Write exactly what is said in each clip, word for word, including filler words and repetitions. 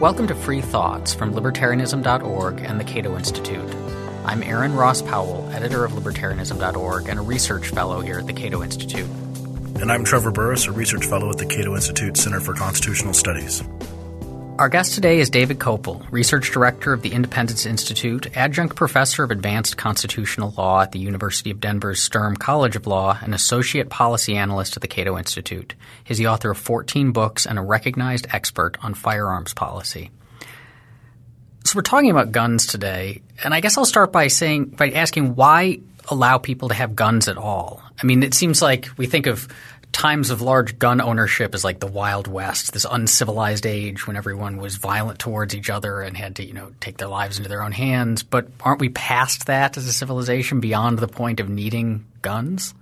Welcome to Free Thoughts from Libertarianism dot org and the Cato Institute. I'm Aaron Ross Powell, editor of Libertarianism dot org and a research fellow here at the Cato Institute. And I'm Trevor Burrus, a research fellow at the Cato Institute Center for Constitutional Studies. Our guest today is David Kopel, research director of the Independence Institute, adjunct professor of advanced constitutional law at the University of Denver's Sturm College of Law, and associate policy analyst at the Cato Institute. He's the author of fourteen books and a recognized expert on firearms policy. So we're talking about guns today, and I guess I'll start by saying, by asking why allow people to have guns at all? I mean, it seems like we think of times of large gun ownership is like the Wild West, this uncivilized age when everyone was violent towards each other and had to, you know, take their lives into their own hands. But aren't we past that as a civilization, beyond the point of needing guns?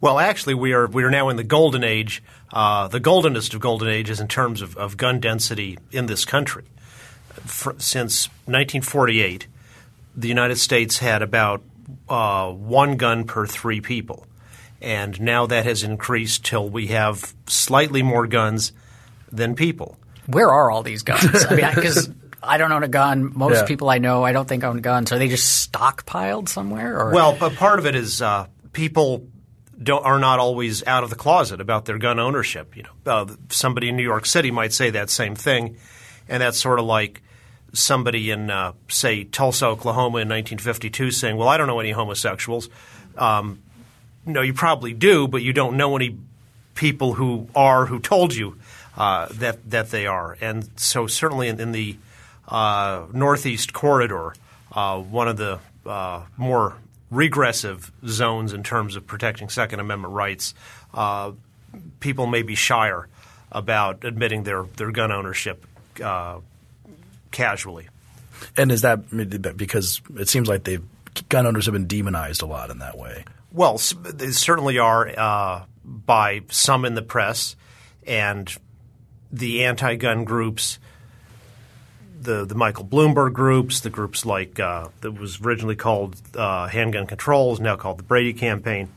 Well, actually, we are we are now in the golden age, uh, the goldenest of golden ages in terms of, of gun density in this country. For, since nineteen forty-eight, the United States had about uh, one gun per three people. And now that has increased till we have slightly more guns than people. Where are all these guns? I mean, because I don't own a gun. Most yeah. people I know I don't think own guns. Are they just stockpiled somewhere? Or? Well, but part of it is uh, people don't, are not always out of the closet about their gun ownership. You know, uh, somebody in New York City might say that same thing, and that's sort of like somebody in, uh, say, Tulsa, Oklahoma in nineteen fifty-two saying, well, I don't know any homosexuals. Um, No, you probably do, but you don't know any people who are who told you uh, that that they are. And so certainly in, in the uh, Northeast Corridor, uh, one of the uh, more regressive zones in terms of protecting Second Amendment rights, uh, people may be shyer about admitting their, their gun ownership uh, casually. And is that because it seems like they've gun owners have been demonized a lot in that way? Well, they certainly are uh, by some in the press, and the anti-gun groups, the the Michael Bloomberg groups, the groups like uh, – that was originally called uh, Handgun Control, is now called the Brady Campaign,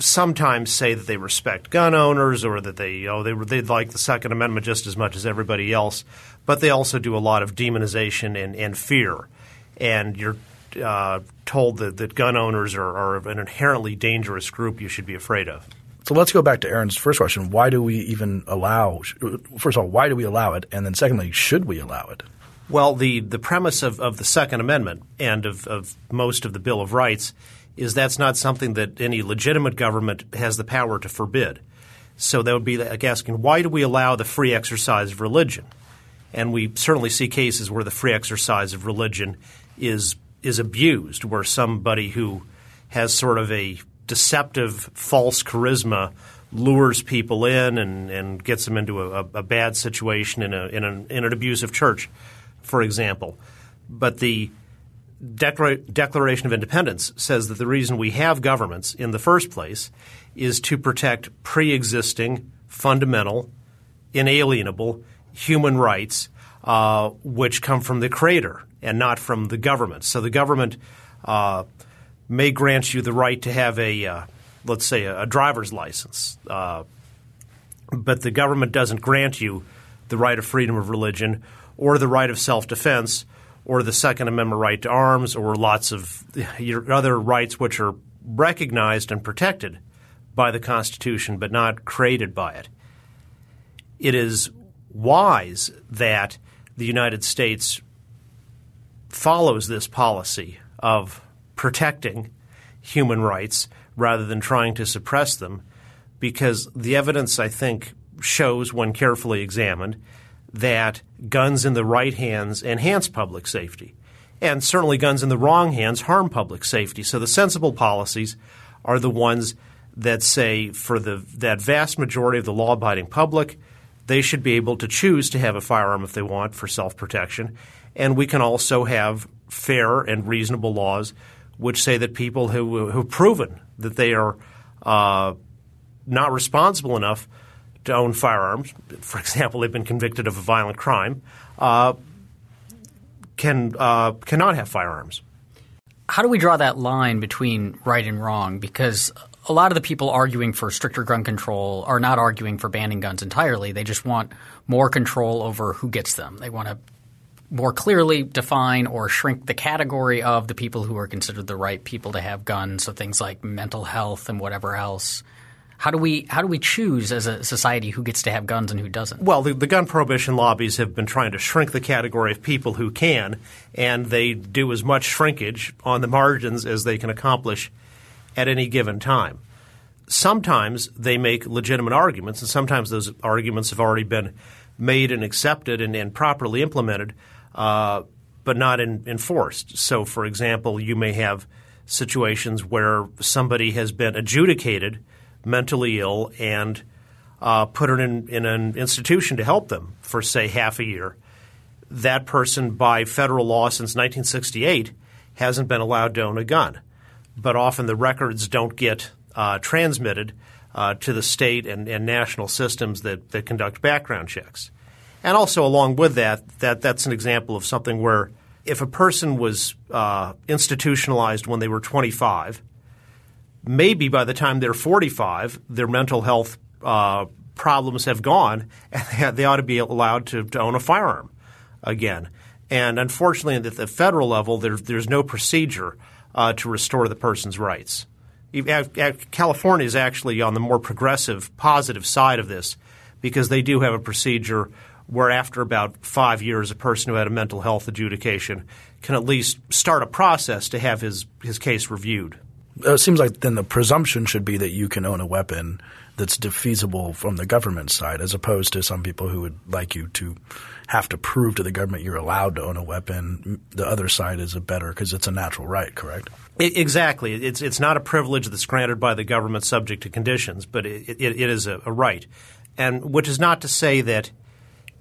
sometimes say that they respect gun owners or that they oh, – they they like the Second Amendment just as much as everybody else, but they also do a lot of demonization and, and fear, and you're – Uh, told that, that gun owners are, are an inherently dangerous group you should be afraid of. So let's go back to Aaron's first question. Why do we even allow – first of all, why do we allow it? And then secondly, should we allow it? Well, the, the premise of, of the Second Amendment and of, of most of the Bill of Rights is that's not something that any legitimate government has the power to forbid. So that would be like asking, why do we allow the free exercise of religion? And we certainly see cases where the free exercise of religion is – is abused, where somebody who has sort of a deceptive, false charisma lures people in and, and gets them into a, a bad situation in, a, in, an, in an abusive church, for example. But the Decla- Declaration of Independence says that the reason we have governments in the first place is to protect pre-existing, fundamental, inalienable human rights uh, which come from the Creator and not from the government. So the government uh, may grant you the right to have a, uh, let's say, a, a driver's license, uh, but the government doesn't grant you the right of freedom of religion or the right of self-defense or the Second Amendment right to arms or lots of your other rights which are recognized and protected by the Constitution but not created by it. It is wise that the United States follows this policy of protecting human rights rather than trying to suppress them, because the evidence, I think, shows when carefully examined that guns in the right hands enhance public safety, and certainly guns in the wrong hands harm public safety. So the sensible policies are the ones that say for the that vast majority of the law-abiding public, they should be able to choose to have a firearm if they want for self-protection. And we can also have fair and reasonable laws which say that people who have proven that they are uh, not responsible enough to own firearms, for example, they've been convicted of a violent crime, uh, can uh, cannot have firearms. How do we draw that line between right and wrong? Because a lot of the people arguing for stricter gun control are not arguing for banning guns entirely. They just want more control over who gets them. They want to more clearly define or shrink the category of the people who are considered the right people to have guns, so things like mental health and whatever else. How do we how do we choose as a society who gets to have guns and who doesn't? Well, the, the gun prohibition lobbies have been trying to shrink the category of people who can, and they do as much shrinkage on the margins as they can accomplish at any given time. Sometimes they make legitimate arguments, and sometimes those arguments have already been made and accepted and, and properly implemented, uh, but not in, enforced. So, for example, you may have situations where somebody has been adjudicated mentally ill and uh, put it in, in an institution to help them for, say, half a year. That person, by federal law since nineteen sixty-eight, hasn't been allowed to own a gun. But often the records don't get uh, transmitted uh, to the state and, and national systems that, that conduct background checks. And also along with that, that that's an example of something where if a person was uh, institutionalized when they were twenty-five, maybe by the time they're forty-five, their mental health uh, problems have gone and they ought to be allowed to, to own a firearm again. And unfortunately, at the federal level, there, there's no procedure uh, to restore the person's rights. California is actually on the more progressive, positive side of this because they do have a procedure where after about five years, a person who had a mental health adjudication can at least start a process to have his, his case reviewed. It seems like then the presumption should be that you can own a weapon that's defeasible from the government side as opposed to some people who would like you to have to prove to the government you're allowed to own a weapon. The other side is a better because it's a natural right, correct? It, exactly. It's it's not a privilege that's granted by the government subject to conditions, but it, it, it is a, a right. And which is not to say that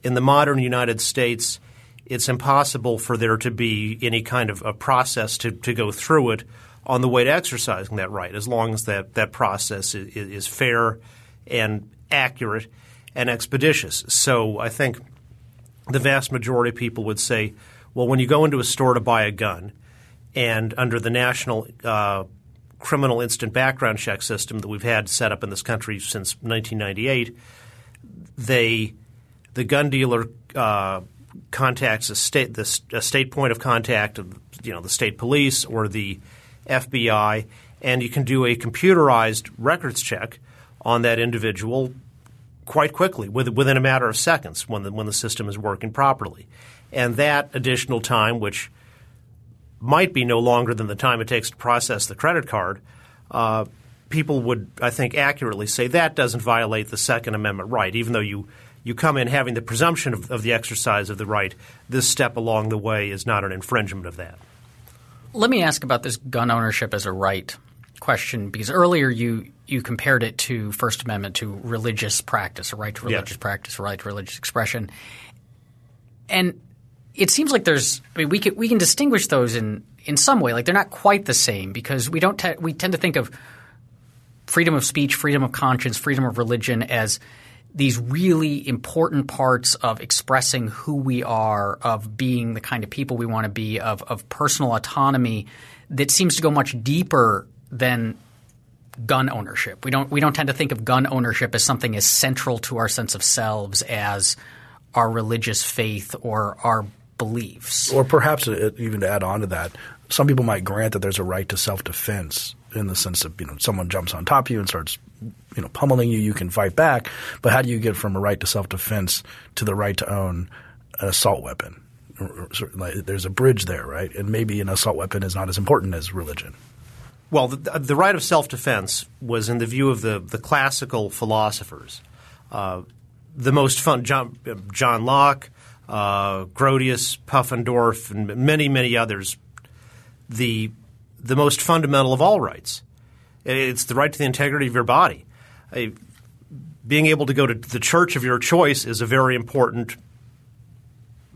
in the modern United States it's impossible for there to be any kind of a process to, to go through it on the way to exercising that right, as long as that, that process is, is fair and accurate and expeditious. So I think the vast majority of people would say, well, when you go into a store to buy a gun and under the national uh, criminal instant background check system that we've had set up in this country since nineteen ninety-eight, they the gun dealer uh, contacts a state, the, a state point of contact of, you know, the state police or the F B I, and you can do a computerized records check on that individual quite quickly, within a matter of seconds when the, when the system is working properly. And that additional time, which might be no longer than the time it takes to process the credit card, uh, people would, I think, accurately say that doesn't violate the Second Amendment right. Even though you, you come in having the presumption of, of the exercise of the right, this step along the way is not an infringement of that. Let me ask about this gun ownership as a right question, because earlier you you compared it to First Amendment to religious practice, a right to religious yeah. practice, a right to religious expression. And it seems like there's – I mean we can, we can distinguish those in, in some way. Like they're not quite the same because we don't te- – we tend to think of freedom of speech, freedom of conscience, freedom of religion as these really important parts of expressing who we are, of being the kind of people we want to be, of of personal autonomy that seems to go much deeper than gun ownership. We don't we don't tend to think of gun ownership as something as central to our sense of selves as our religious faith or our beliefs. Or perhaps even to add on to that, some people might grant that there's a right to self-defense in the sense of, you know, someone jumps on top of you and starts, you know, pummeling you, you can fight back. But how do you get from a right to self-defense to the right to own an assault weapon? There's a bridge there, right? And maybe an assault weapon is not as important as religion. Well, the, the right of self-defense was in the view of the, the classical philosophers. Uh, the most fun – John, John Locke, uh, Grotius, Pufendorf, and many, many others, the the most fundamental of all rights. It's the right to the integrity of your body. Being able to go to the church of your choice is a very important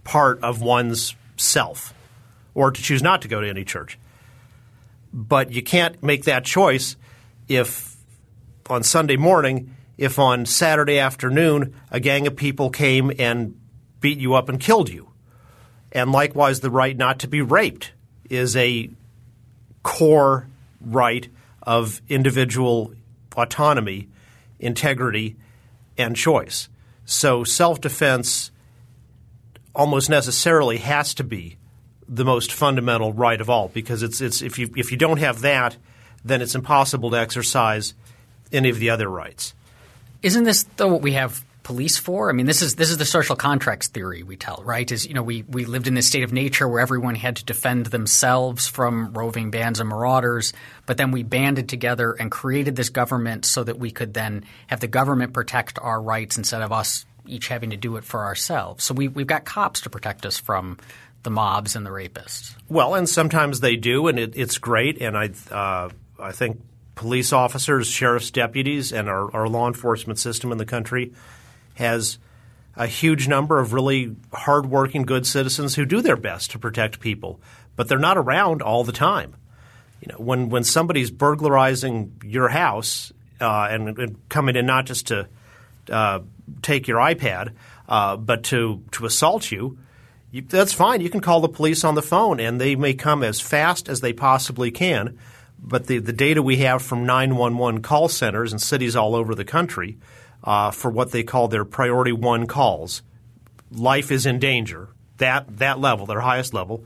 part of one's self, or to choose not to go to any church. But you can't make that choice if on Sunday morning, if on Saturday afternoon a gang of people came and beat you up and killed you. And likewise, the right not to be raped is a core right of individual autonomy, integrity, and choice. So self-defense almost necessarily has to be the most fundamental right of all, because it's it's if you if you don't have that, then it's impossible to exercise any of the other rights. Isn't this though what we have police for? I mean, this is this is the social contracts theory we tell, right? Is you know we we lived in this state of nature where everyone had to defend themselves from roving bands of marauders, but then we banded together and created this government so that we could then have the government protect our rights instead of us each having to do it for ourselves. So we we've got cops to protect us from the mobs and the rapists. Well, and sometimes they do, and it, it's great. And I uh, I think police officers, sheriff's deputies, and our, our law enforcement system in the country has a huge number of really hardworking, good citizens who do their best to protect people, but they're not around all the time. You know, when when somebody's burglarizing your house uh, and, and coming in not just to uh, take your iPad, uh, but to to assault you. You, that's fine. You can call the police on the phone, and they may come as fast as they possibly can. But the, the data we have from nine one one call centers in cities all over the country uh, for what they call their priority one calls, life is in danger, that that level, their highest level.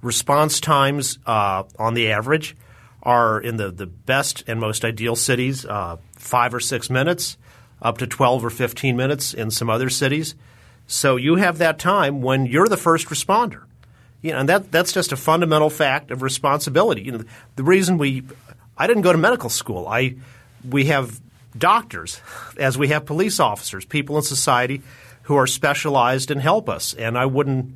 Response times uh, on the average are in the, the best and most ideal cities uh, five or six minutes, up to twelve or fifteen minutes in some other cities. So you have that time when you're the first responder, you know, and that that's just a fundamental fact of responsibility. You know, the reason we I didn't go to medical school. I we have doctors, as we have police officers, people in society who are specialized and help us. And I wouldn't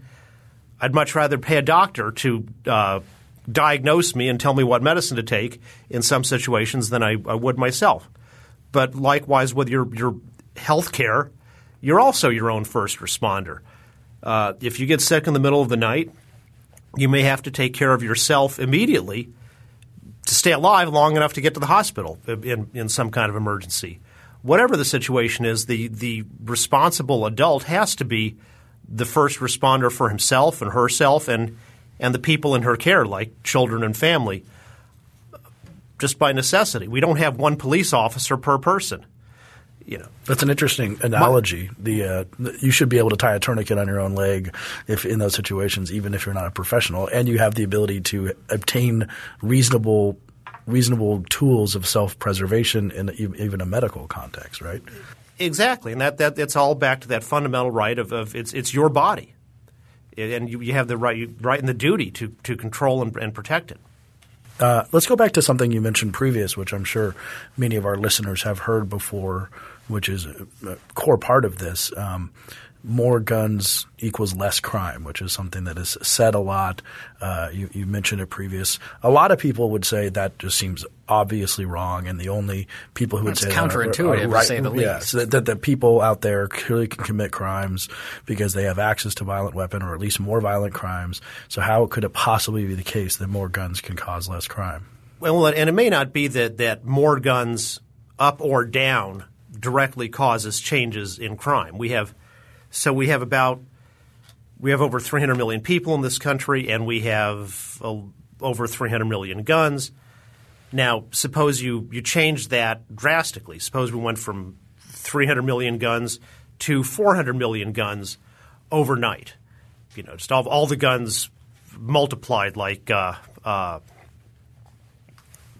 I'd much rather pay a doctor to uh, diagnose me and tell me what medicine to take in some situations than I, I would myself. But likewise with your your health care. You're also your own first responder. Uh, if you get sick in the middle of the night, you may have to take care of yourself immediately to stay alive long enough to get to the hospital in, in some kind of emergency. Whatever the situation is, the, the responsible adult has to be the first responder for himself and herself and, and the people in her care, like children and family, just by necessity. We don't have one police officer per person. You know. That's an interesting analogy. The uh, you should be able to tie a tourniquet on your own leg if in those situations, even if you're not a professional, and you have the ability to obtain reasonable reasonable tools of self-preservation in even a medical context, right? Exactly, and that that it's all back to that fundamental right of, of it's it's your body, and you, you have the right right and the duty to to control and, and protect it. Uh, let's go back to something you mentioned previous, which I'm sure many of our listeners have heard before, which is a, a core part of this. Um, more guns equals less crime, which is something that is said a lot. Uh, you, you mentioned it previous. A lot of people would say that just seems obviously wrong, and the only people who would it's say counterintuitive, that are, are right, to say the least. Yeah, so that, that the people out there clearly can commit crimes because they have access to violent weapon or at least more violent crimes. So how could it possibly be the case that more guns can cause less crime? Well, and it may not be that, that more guns up or down directly causes changes in crime. We have so we have about we have over three hundred million people in this country, and we have uh, over three hundred million guns. Now, suppose you, you change that drastically. Suppose we went from three hundred million guns to four hundred million guns overnight. You know, just all, all the guns multiplied like uh, uh,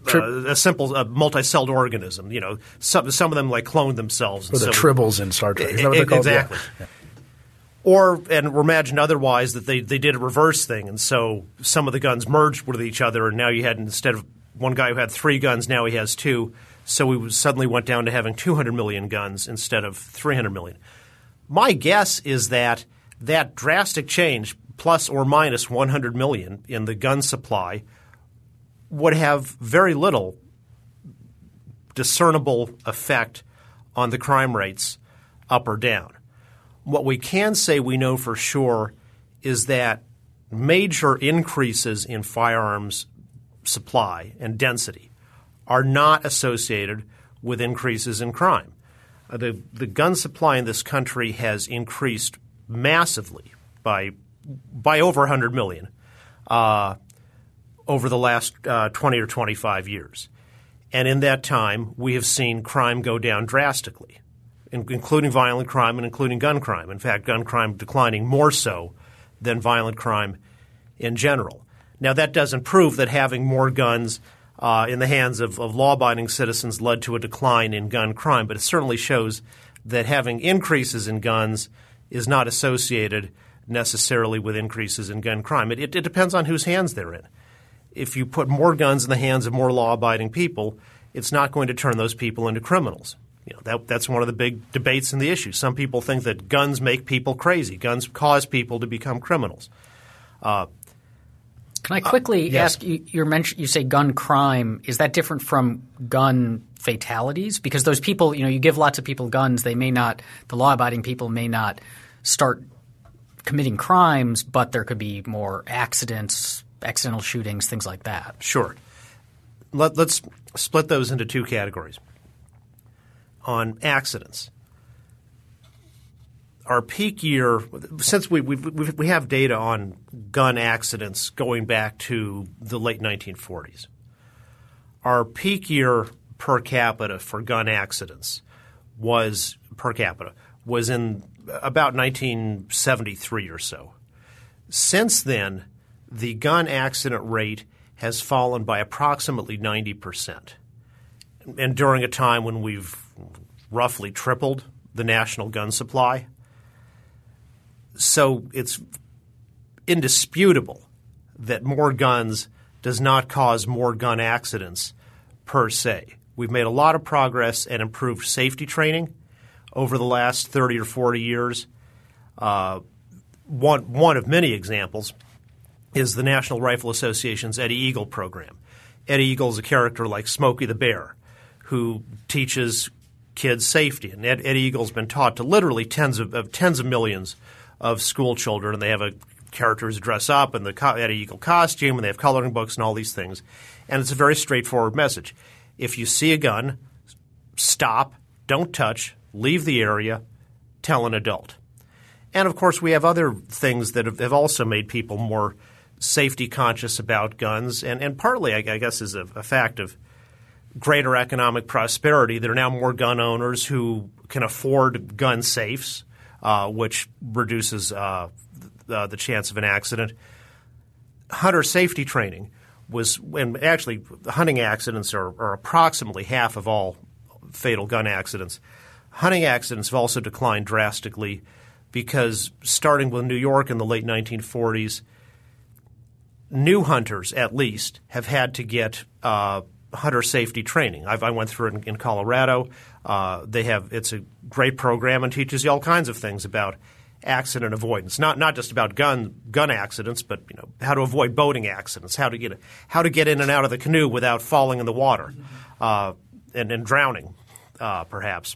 Trib- uh, a simple uh, multi-celled organism. You know, some some of them like clone themselves. Or the so tribbles in Star Trek. Is that what they're called? Exactly. Yeah. Or and imagine otherwise that they, they did a reverse thing, and so some of the guns merged with each other, and now you had instead of one guy who had three guns, now he has two. So we suddenly went down to having two hundred million guns instead of three hundred million. My guess is that that drastic change, plus or minus one hundred million in the gun supply, would have very little discernible effect on the crime rates up or down. What we can say we know for sure is that major increases in firearms supply and density are not associated with increases in crime. Uh, the, the gun supply in this country has increased massively by by over one hundred million uh, over the last uh, twenty or twenty-five years. And in that time, we have seen crime go down drastically, including violent crime and including gun crime. In fact, gun crime declining more so than violent crime in general. Now, that doesn't prove that having more guns uh, in the hands of, of law-abiding citizens led to a decline in gun crime, but it certainly shows that having increases in guns is not associated necessarily with increases in gun crime. It, it, it depends on whose hands they're in. If you put more guns in the hands of more law-abiding people, it's not going to turn those people into criminals. You know, that, that's one of the big debates in the issue. Some people think that guns make people crazy. Guns cause people to become criminals. Uh, Can I quickly uh, yes. ask you – you say gun crime. Is that different from gun fatalities? Because those people – you know, you give lots of people guns. They may not – the law-abiding people may not start committing crimes, but there could be more accidents, accidental shootings, things like that. Sure. Let, let's split those into two categories. On accidents, our peak year – since we we've, we have data on gun accidents going back to the late nineteen forties, our peak year per capita for gun accidents was – per capita was in about nineteen seventy-three or so. Since then, the gun accident rate has fallen by approximately ninety percent, and during a time when we've roughly tripled the national gun supply. So it's indisputable that more guns does not cause more gun accidents per se. We've made a lot of progress and improved safety training over the last thirty or forty years. Uh, one, one of many examples is the National Rifle Association's Eddie Eagle program. Eddie Eagle is a character like Smokey the Bear who teaches kids safety. And Ed, Ed Eagle's been taught to literally tens of, of tens of millions of school children. And they have a characters dress up in the co- Ed Eagle costume, and they have coloring books and all these things. And it's a very straightforward message. If you see a gun, stop, don't touch, leave the area, tell an adult. And of course we have other things that have, have also made people more safety conscious about guns, and, and partly I, I guess is a, a fact of greater economic prosperity. There are now more gun owners who can afford gun safes, uh, which reduces uh, the, uh, the chance of an accident. Hunter safety training was – and actually hunting accidents are, are approximately half of all fatal gun accidents. Hunting accidents have also declined drastically because starting with New York in the late nineteen forties, new hunters at least have had to get uh, – hunter safety training. I've, I went through it in, in Colorado. Uh, they have – it's a great program and teaches you all kinds of things about accident avoidance, not not just about gun gun accidents, but you know how to avoid boating accidents, how to get how to get in and out of the canoe without falling in the water uh, and, and drowning uh, perhaps.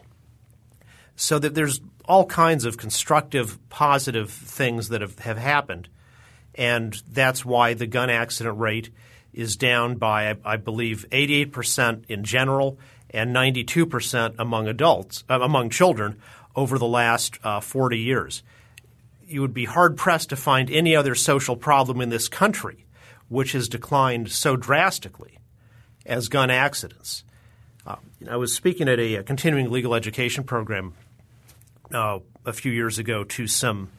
So that there's all kinds of constructive, positive things that have, have happened, and that's why the gun accident rate is down by, I believe, eighty-eight percent in general and ninety-two percent among adults uh, – among children over the last uh, forty years. You would be hard-pressed to find any other social problem in this country which has declined so drastically as gun accidents. Uh, I was speaking at a, a continuing legal education program uh, a few years ago to some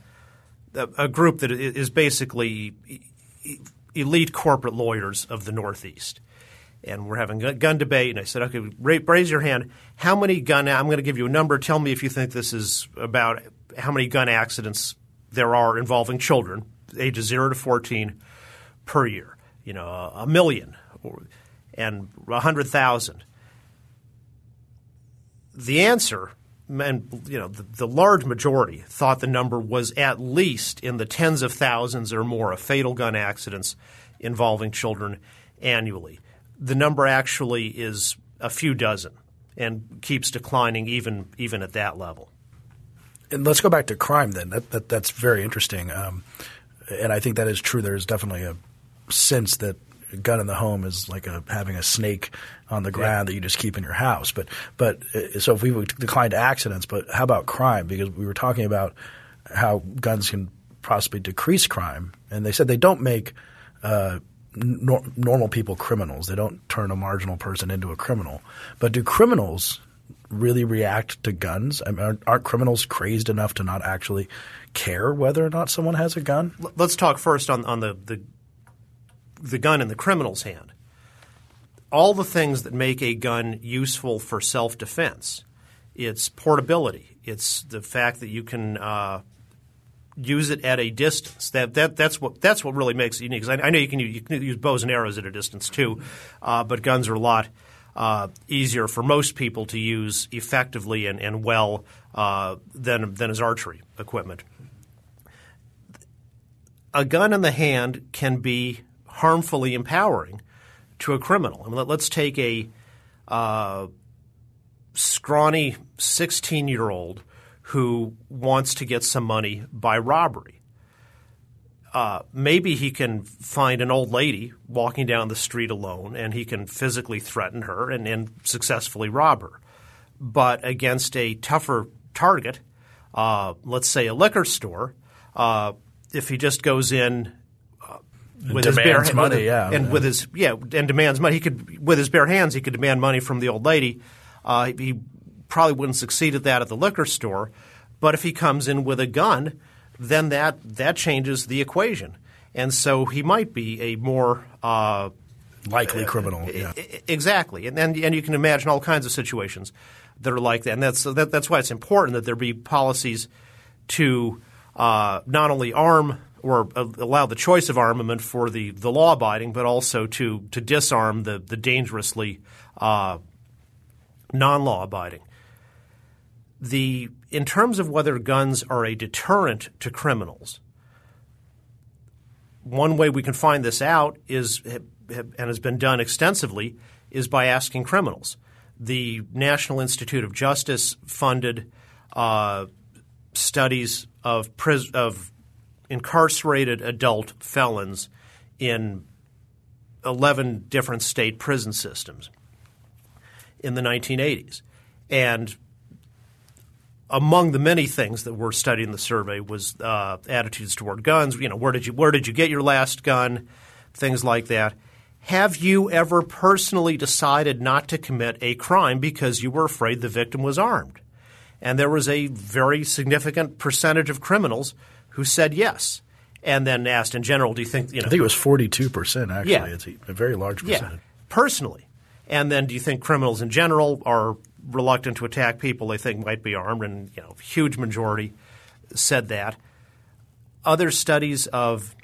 uh, – a group that is basically e- – elite corporate lawyers of the Northeast. And we're having a gun debate, and I said, okay, raise your hand. How many gun – I'm going to give you a number. Tell me if you think this is about how many gun accidents there are involving children ages zero to fourteen per year, you know, a million or, and one hundred thousand. The answer – and you know, the, the large majority thought the number was at least in the tens of thousands or more of fatal gun accidents involving children annually. The number actually is a few dozen and keeps declining even even at that level. And let's go back to crime then. That, that that's very interesting, um, and I think that is true. There is definitely a sense that a gun in the home is like a, having a snake on the ground yeah. that you just keep in your house. But but so if we would decline to accidents, but how about crime? Because we were talking about how guns can possibly decrease crime, and they said they don't make uh, nor- normal people criminals. They don't turn a marginal person into a criminal. But do criminals really react to guns? I mean, aren't, aren't criminals crazed enough to not actually care whether or not someone has a gun? Let's talk first on, on the, the the gun in the criminal's hand. All the things that make a gun useful for self-defense, it's portability, it's the fact that you can uh, use it at a distance. That that that's what that's what really makes it unique. Because I, I know you can, use, you can use bows and arrows at a distance too, uh, but guns are a lot uh, easier for most people to use effectively and, and well uh, than than is archery equipment. A gun in the hand can be harmfully empowering to a criminal. I mean, let, let's take a uh, scrawny sixteen-year-old who wants to get some money by robbery. Uh, maybe he can find an old lady walking down the street alone and he can physically threaten her and, and successfully rob her. But against a tougher target, uh, let's say a liquor store, uh, if he just goes in with demands his bare hands, money, with his, yeah, and man. with his yeah, and demands money. He could, with his bare hands, he could demand money from the old lady. Uh, he probably wouldn't succeed at that at the liquor store, but if he comes in with a gun, then that that changes the equation, and so he might be a more uh, likely uh, criminal. Yeah. Exactly, and, and and you can imagine all kinds of situations that are like that, and that's that, that's why it's important that there be policies to uh, not only arm or allow the choice of armament for the, the law-abiding, but also to to disarm the, the dangerously uh, non-law-abiding. The in terms of whether guns are a deterrent to criminals, one way we can find this out is, and has been done extensively, is by asking criminals. The National Institute of Justice funded uh, studies of pris- of incarcerated adult felons in eleven different state prison systems in the nineteen eighties. And among the many things that were studied in the survey was uh, attitudes toward guns. You know, where did you where did you get your last gun? Things like that. Have you ever personally decided not to commit a crime because you were afraid the victim was armed? And there was a very significant percentage of criminals who said yes, and then asked in general, do you think – you know? I think it was forty-two percent actually. Yeah. It's a very large percentage. Yeah, personally. And then do you think criminals in general are reluctant to attack people they think might be armed? And you know, a huge majority said that. Other studies of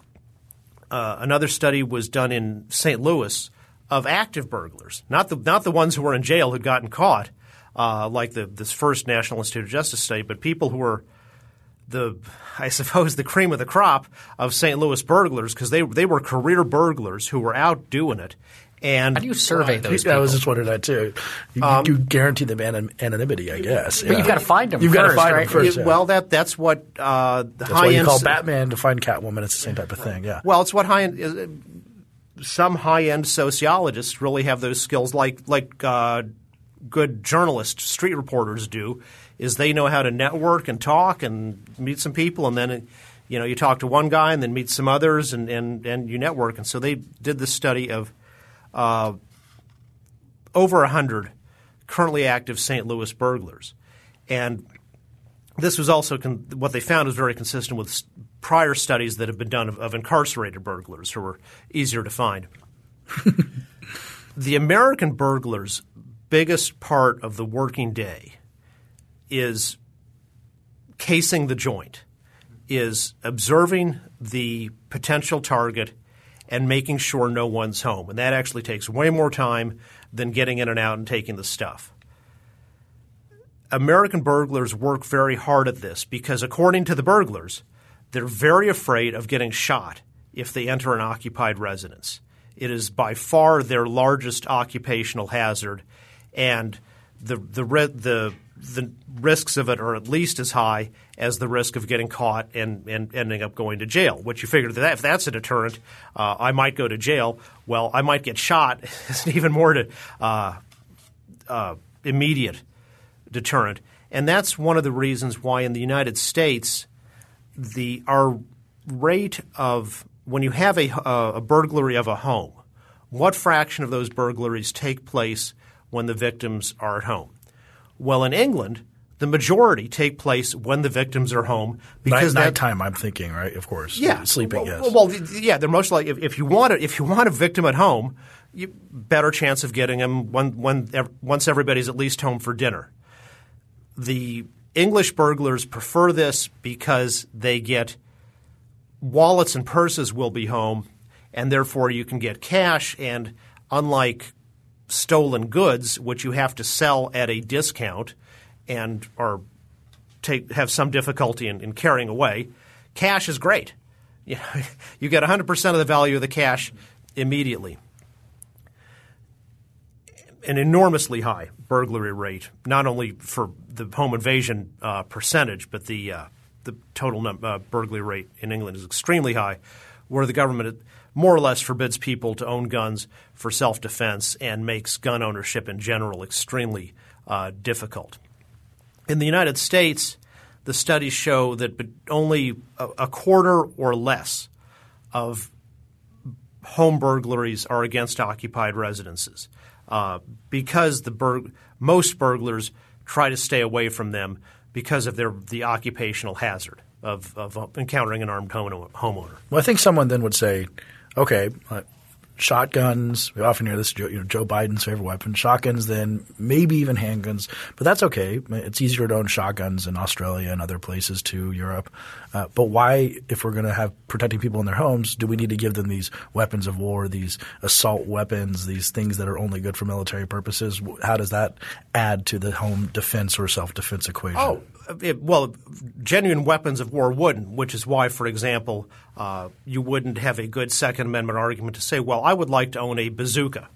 uh, – another study was done in Saint Louis of active burglars, not the not the ones who were in jail who had gotten caught uh, like the this first National Institute of Justice study, but people who were – the I suppose the cream of the crop of Saint Louis burglars, because they they were career burglars who were out doing it. And how do you survey uh, those people? I was just wondering that too. You, um, you guarantee them an- anonymity, I guess. But yeah. You've got to find them. You've got to find right? them first. Yeah. Well, that that's what uh, the that's high end. You call Batman to find Catwoman. It's the same type of thing. Yeah. Well, it's what high end. Some high end sociologists really have those skills, like like uh, good journalists, street reporters do. Is they know how to network and talk and meet some people, and then you know you talk to one guy and then meet some others, and, and, and you network. And so they did this study of uh, over one hundred currently active Saint Louis burglars, and this was also con- what they found was very consistent with prior studies that have been done of, of incarcerated burglars who were easier to find. The American burglar's biggest part of the working day is casing the joint, is observing the potential target and making sure no one's home. And that actually takes way more time than getting in and out and taking the stuff. American burglars work very hard at this because, according to the burglars, they're very afraid of getting shot if they enter an occupied residence. It is by far their largest occupational hazard, and the the the the risks of it are at least as high as the risk of getting caught and, and ending up going to jail, which you figure that if that's a deterrent, uh, I might go to jail. Well, I might get shot. It's an even more to, uh, uh, immediate deterrent. And that's one of the reasons why in the United States the our rate of when you have a, a burglary of a home, what fraction of those burglaries take place when the victims are at home? Well, in England, the majority take place when the victims are home because night, that time I'm thinking, right? Of course, yeah, sleeping. Well, yes. Well, yeah, they're most likely. If, if you want a, if you want a victim at home, you better chance of getting him when when once everybody's at least home for dinner. The English burglars prefer this because they get wallets and purses will be home, and therefore you can get cash. And unlike stolen goods, which you have to sell at a discount and are take, have some difficulty in, in carrying away, cash is great. You know, you get one hundred percent of the value of the cash immediately. An enormously high burglary rate, not only for the home invasion uh, percentage, but the uh, the total num- uh, burglary rate in England is extremely high, where the government more or less forbids people to own guns for self-defense and makes gun ownership in general extremely uh, difficult. In the United States, the studies show that only a quarter or less of home burglaries are against occupied residences uh, because the bur- most burglars try to stay away from them because of their the occupational hazard of, of encountering an armed home- homeowner. Well, I think someone then would say, okay, uh, shotguns, we often hear this, you know, Joe Biden's favorite weapon, shotguns then, maybe even handguns, but that's okay. It's easier to own shotguns in Australia and other places too, Europe. Uh, but why, if we're going to have protecting people in their homes, do we need to give them these weapons of war, these assault weapons, these things that are only good for military purposes? How does that add to the home defense or self-defense equation? Oh, it, well, genuine weapons of war wouldn't, which is why, for example, uh, you wouldn't have a good Second Amendment argument to say, well, I would like to own a bazooka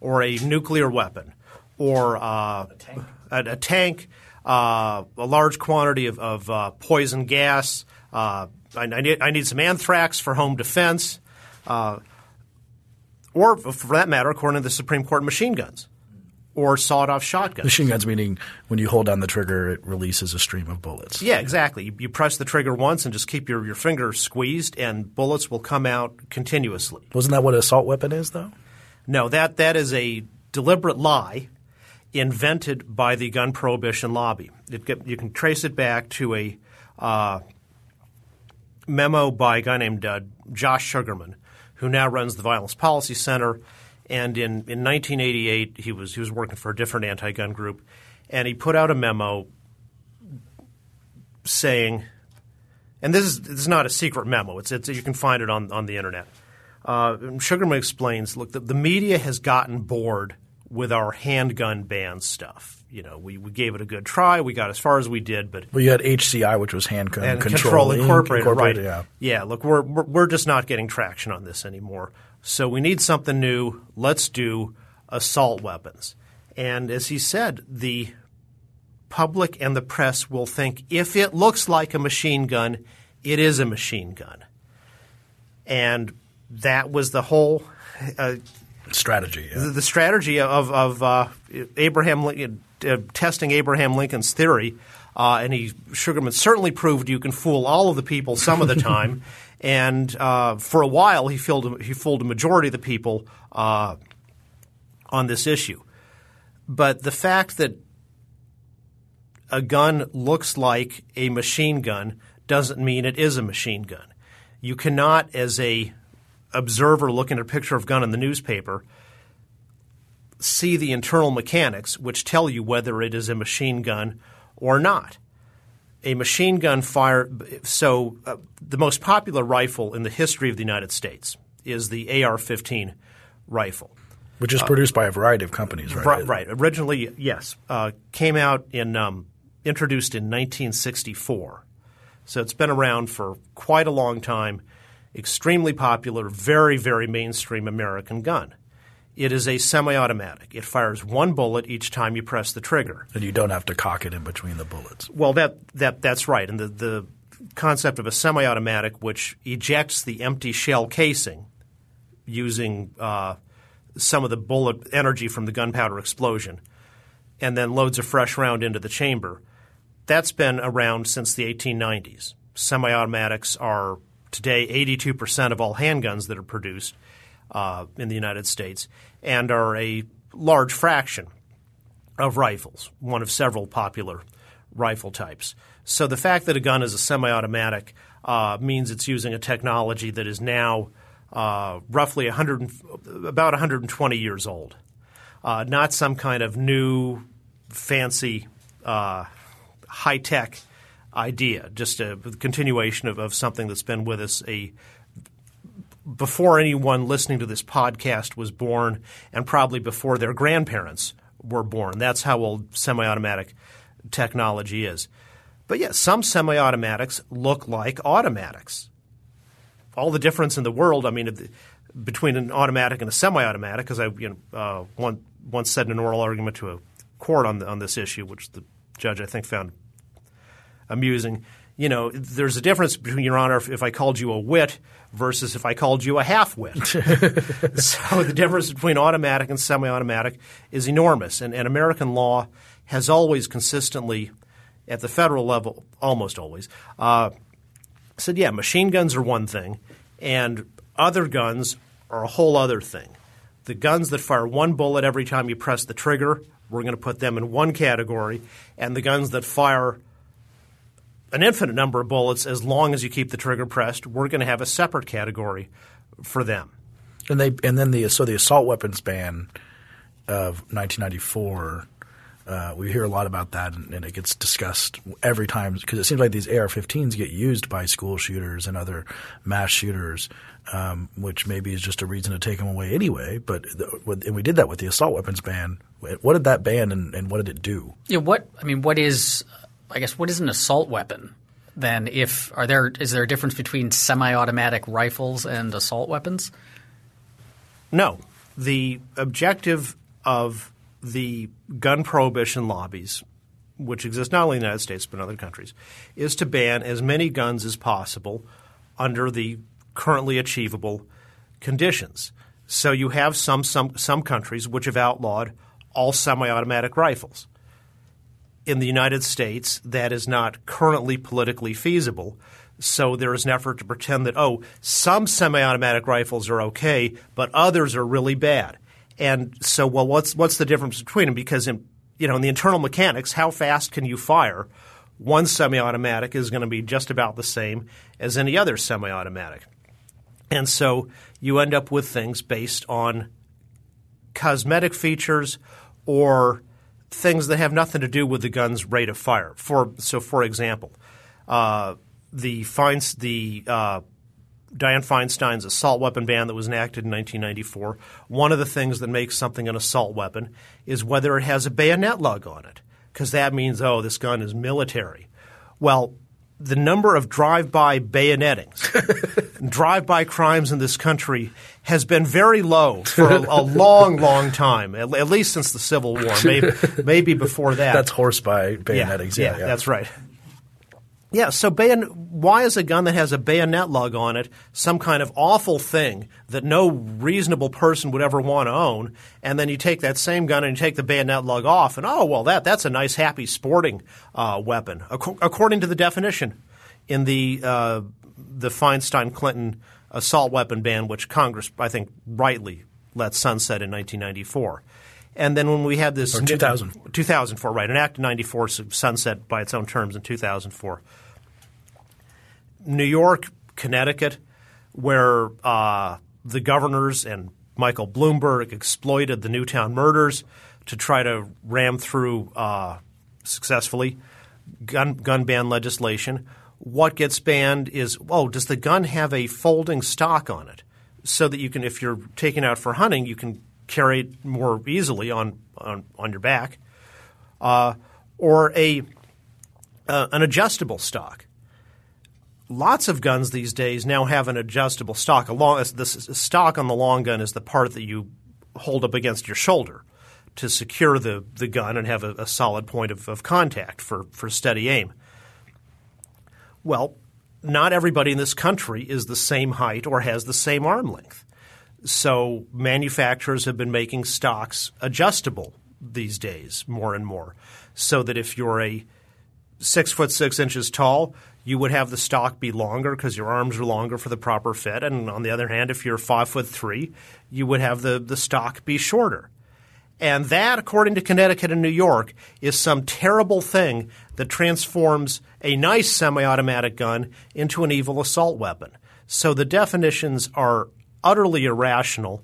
or a nuclear weapon or uh, a tank, a, a, tank uh, a large quantity of, of uh, poison gas. Uh, I, I, need, I need some anthrax for home defense uh, or, for that matter, according to the Supreme Court, machine guns. Or sawed-off shotguns. Machine guns meaning when you hold down the trigger, it releases a stream of bullets. Yeah, exactly. You, you press the trigger once and just keep your, your finger squeezed and bullets will come out continuously. Wasn't that what an assault weapon is though? No, that that is a deliberate lie invented by the gun prohibition lobby. It get, you can trace it back to a uh, memo by a guy named uh, Josh Sugarman, who now runs the Violence Policy Center. And in, in nineteen eighty-eight, he was he was working for a different anti-gun group, and he put out a memo saying, and this is this is not a secret memo. It's, it's you can find it on on the internet. Uh, Sugarman explains, look, the, the media has gotten bored with our handgun ban stuff. You know, we, we gave it a good try. We got as far as we did, but well, you had H C I, which was Handgun Control Incorporated, right? Yeah. yeah, look, we're we're just not getting traction on this anymore. So we need something new. Let's do assault weapons. And as he said, the public and the press will think if it looks like a machine gun, it is a machine gun. And that was the whole uh, strategy. Yeah. The, the strategy of, of uh, Abraham Lincoln, uh, testing Abraham Lincoln's theory. Uh, and he Sugarman certainly proved you can fool all of the people some of the time. And uh, for a while, he fooled he fooled a majority of the people uh, on this issue. But the fact that a gun looks like a machine gun doesn't mean it is a machine gun. You cannot, as a observer looking at a picture of a gun in the newspaper, see the internal mechanics which tell you whether it is a machine gun or not. A machine gun fire – so uh, the most popular rifle in the history of the United States is the A R fifteen rifle. Which is produced uh, by a variety of companies, right? Right. right. Originally, yes. Uh, came out in um, – introduced in nineteen sixty-four. So it's been around for quite a long time, extremely popular, very, very mainstream American gun. It is a semi-automatic. It fires one bullet each time you press the trigger. And you don't have to cock it in between the bullets. Well, that that that's right. And the, the concept of a semi-automatic, which ejects the empty shell casing using uh, some of the bullet energy from the gunpowder explosion and then loads a fresh round into the chamber, that's been around since the eighteen nineties. Semi-automatics are today eighty-two percent of all handguns that are produced uh, in the United States and are a large fraction of rifles, one of several popular rifle types. So the fact that a gun is a semi-automatic uh, means it's using a technology that is now uh, roughly one hundred, about one hundred twenty years old, uh, not some kind of new, fancy, uh, high-tech idea, just a continuation of, of something that's been with us a before anyone listening to this podcast was born and probably before their grandparents were born. That's how old semi-automatic technology is. But yeah, some semi-automatics look like automatics. All the difference in the world, I mean, between an automatic and a semi-automatic, because I you know, uh, one, once said in an oral argument to a court on, the, on this issue, which the judge I think found amusing, you know, there's a difference between, Your Honor, if, if I called you a wit versus if I called you a half-wit. So the difference between automatic and semi-automatic is enormous. And, and American law has always consistently, at the federal level, almost always, uh, said, yeah, machine guns are one thing and other guns are a whole other thing. The guns that fire one bullet every time you press the trigger, we're going to put them in one category, and the guns that fire an infinite number of bullets as long as you keep the trigger pressed, we're going to have a separate category for them. And they and then the so the assault weapons ban of nineteen ninety-four, uh, we hear a lot about that, and, and it gets discussed every time because it seems like these A R fifteens get used by school shooters and other mass shooters, um, which maybe is just a reason to take them away anyway. But the, and we did that with the assault weapons ban. What did that ban and, and what did it do? Yeah, what I mean, what is I guess what is an assault weapon then? If are there is there a difference between semi-automatic rifles and assault weapons? No. The objective of the gun prohibition lobbies, which exist not only in the United States but in other countries, is to ban as many guns as possible under the currently achievable conditions. So you have some some some countries which have outlawed all semi-automatic rifles. In the United States, that is not currently politically feasible. So there is an effort to pretend that, oh, some semi-automatic rifles are okay, but others are really bad. And so, well, what's what's the difference between them? Because in, you know, in the internal mechanics, how fast can you fire? One semi-automatic is going to be just about the same as any other semi-automatic. And so you end up with things based on cosmetic features or things that have nothing to do with the gun's rate of fire. For so, for example, uh, the Feinst- the uh, Dianne Feinstein's assault weapon ban that was enacted in nineteen ninety-four. One of the things that makes something an assault weapon is whether it has a bayonet lug on it, because that means, oh, this gun is military. Well, the number of drive-by bayonettings, drive-by crimes in this country has been very low for a, a long, long time, at, at least since the Civil War, maybe, maybe before that. That's horse-by bayonettings. Yeah, yeah, yeah, that's right. Yeah, so bayon- why is a gun that has a bayonet lug on it some kind of awful thing that no reasonable person would ever want to own, and then you take that same gun and you take the bayonet lug off, and oh, well, that that's a nice, happy, sporting uh, weapon, ac- according to the definition in the uh, the Feinstein-Clinton assault weapon ban, which Congress, I think, rightly let sunset in nineteen ninety-four. And then when we had this – two thousand four. two thousand four, right. An act of ninety-four sunset by its own terms in two thousand four. New York, Connecticut, where uh, the governors and Michael Bloomberg exploited the Newtown murders to try to ram through uh, successfully gun, gun ban legislation. What gets banned is, oh, does the gun have a folding stock on it so that you can – if you're taken out for hunting, you can – carry it more easily on on, on your back, uh, or a uh, an adjustable stock. Lots of guns these days now have an adjustable stock. A long, the stock on the long gun is the part that you hold up against your shoulder to secure the, the gun and have a, a solid point of, of contact for, for steady aim. Well, not everybody in this country is the same height or has the same arm length. So manufacturers have been making stocks adjustable these days more and more so that if you're a six foot six inches tall, you would have the stock be longer because your arms are longer for the proper fit. And on the other hand, if you're five foot three, you would have the, the stock be shorter. And that, according to Connecticut and New York, is some terrible thing that transforms a nice semi-automatic gun into an evil assault weapon. So the definitions are utterly irrational,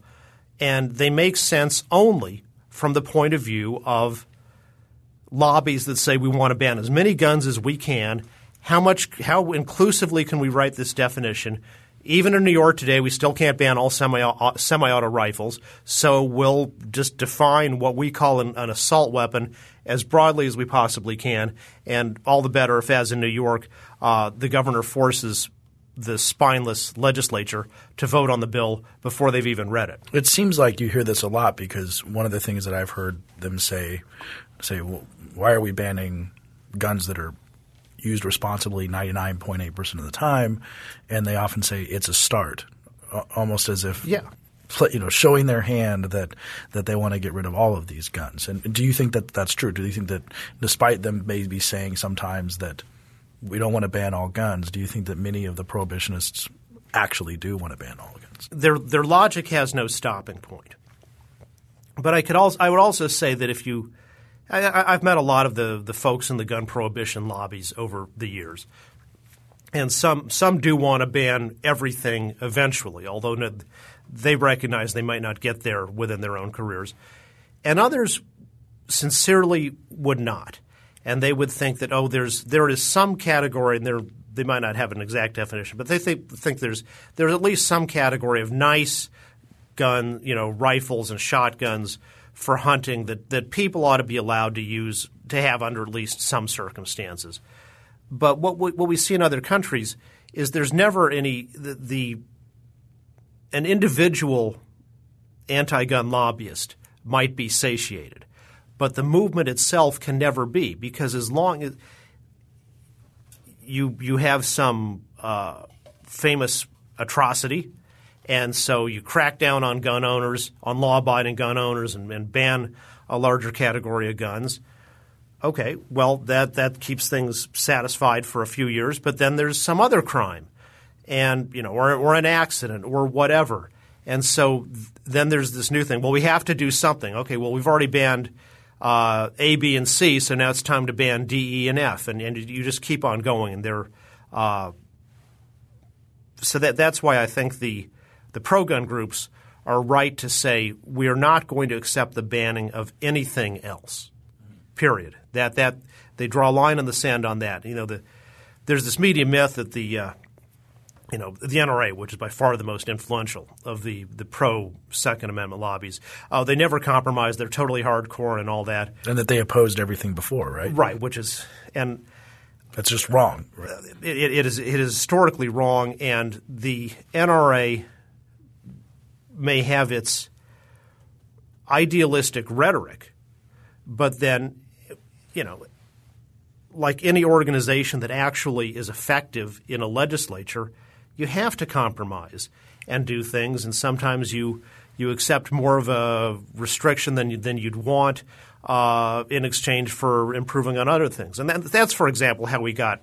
and they make sense only from the point of view of lobbies that say we want to ban as many guns as we can. How much – how inclusively can we write this definition? Even in New York today, we still can't ban all semi-auto, semi-auto rifles, so we'll just define what we call an, an assault weapon as broadly as we possibly can, and all the better if, as in New York, uh, the governor forces the spineless legislature to vote on the bill before they've even read it. It seems like you hear this a lot because one of the things that I've heard them say, say, well, why are we banning guns that are used responsibly ninety-nine point eight percent of the time, and they often say it's a start, almost as if yeah. you know, showing their hand that, that they want to get rid of all of these guns. And do you think that that's true? Do you think that despite them maybe saying sometimes that we don't want to ban all guns, do you think that many of the prohibitionists actually do want to ban all guns? Their, their logic has no stopping point. But I could also, I would also say that if you – I, I've met a lot of the, the folks in the gun prohibition lobbies over the years, and some some do want to ban everything eventually, although no, they recognize they might not get there within their own careers. And others sincerely would not, and they would think that, oh, there's there is some category, and there they might not have an exact definition, but they think, think there's there's at least some category of nice gun, you know, rifles and shotguns for hunting that, that people ought to be allowed to use to have under at least some circumstances. But what we, what we see in other countries is there's never any the, the an individual anti-gun lobbyist might be satiated, but the movement itself can never be, because as long as you you have some uh, famous atrocity. And so you crack down on gun owners, on law-abiding gun owners, and, and ban a larger category of guns. Okay, well, that, that keeps things satisfied for a few years, but then there's some other crime, and you know, or, or an accident or whatever. And so then there's this new thing. Well, we have to do something. Okay, well, we've already banned uh, A, B, and C, so now it's time to ban D, E, and F. And, and you just keep on going. And they're uh, so that that's why I think the – the pro-gun groups are right to say we are not going to accept the banning of anything else, period. That that they draw a line in the sand on that. You know, the, there's this media myth that the uh, you know the N R A, which is by far the most influential of the, the pro-Second Amendment lobbies, uh, they never compromise. They're totally hardcore and all that. And that they opposed everything before, right? Right, which is – and that's just wrong. Right? It, it is it is historically wrong, and the N R A – may have its idealistic rhetoric, but then, you know, like any organization that actually is effective in a legislature, you have to compromise and do things, and sometimes you you accept more of a restriction than you, than you'd want uh, in exchange for improving on other things. And that, that's, for example, how we got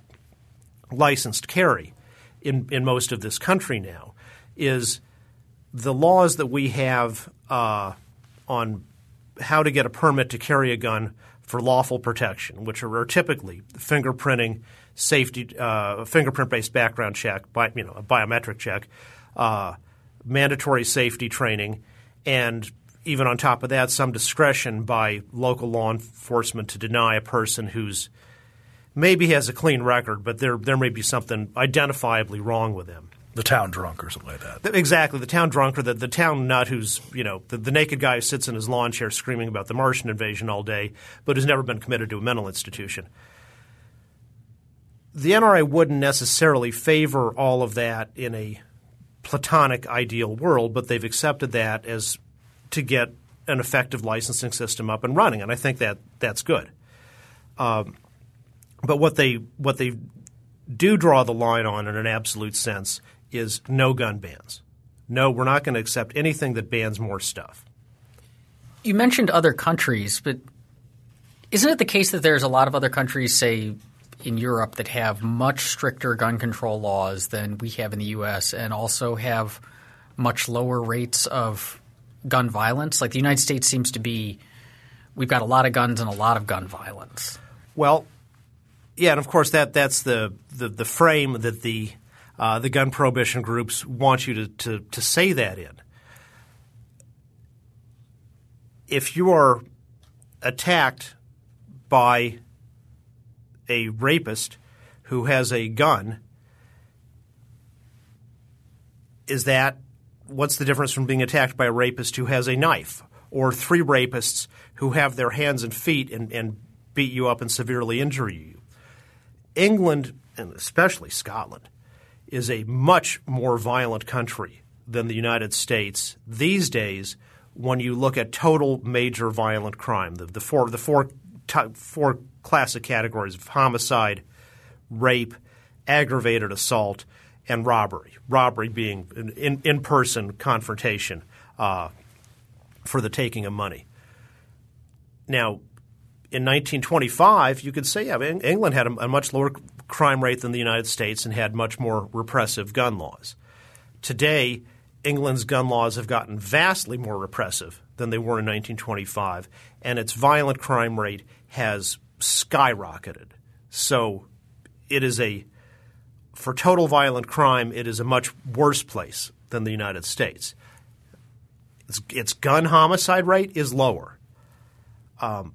licensed carry in in most of this country now is – the laws that we have uh, on how to get a permit to carry a gun for lawful protection, which are typically fingerprinting, safety, uh, fingerprint-based background check, bi- you know, a biometric check, uh, mandatory safety training, and even on top of that, some discretion by local law enforcement to deny a person who's maybe has a clean record, but there there may be something identifiably wrong with them. The town drunk or something like that. Exactly. The town drunk or the, the town nut who's – you know, the, the naked guy who sits in his lawn chair screaming about the Martian invasion all day but has never been committed to a mental institution. The N R A wouldn't necessarily favor all of that in a platonic ideal world, but they've accepted that as to get an effective licensing system up and running, and I think that that's good. Um, but what they what they do draw the line on in an absolute sense – is no gun bans. No, we're not going to accept anything that bans more stuff. You mentioned other countries, but isn't it the case that there's a lot of other countries, say in Europe that have much stricter gun control laws than we have in the U S and also have much lower rates of gun violence? Like the United States seems to be – we've got a lot of guns and a lot of gun violence. Well, yeah, and of course that that's the, the, the frame that the uh, the gun prohibition groups want you to, to, to say that in. If you are attacked by a rapist who has a gun, is that – what's the difference from being attacked by a rapist who has a knife or three rapists who have their hands and feet and, and beat you up and severely injure you? England, and especially Scotland, is a much more violent country than the United States these days when you look at total major violent crime, the, the four, the four, four classic categories of homicide, rape, aggravated assault, and robbery, robbery being an in, in-person confrontation uh, for the taking of money. Now, in nineteen twenty-five, you could say yeah, England had a, a much lower crime rate than the United States and had much more repressive gun laws. Today, England's gun laws have gotten vastly more repressive than they were in nineteen twenty-five, and its violent crime rate has skyrocketed. So it is a – for total violent crime, it is a much worse place than the United States. Its, its gun homicide rate is lower, um,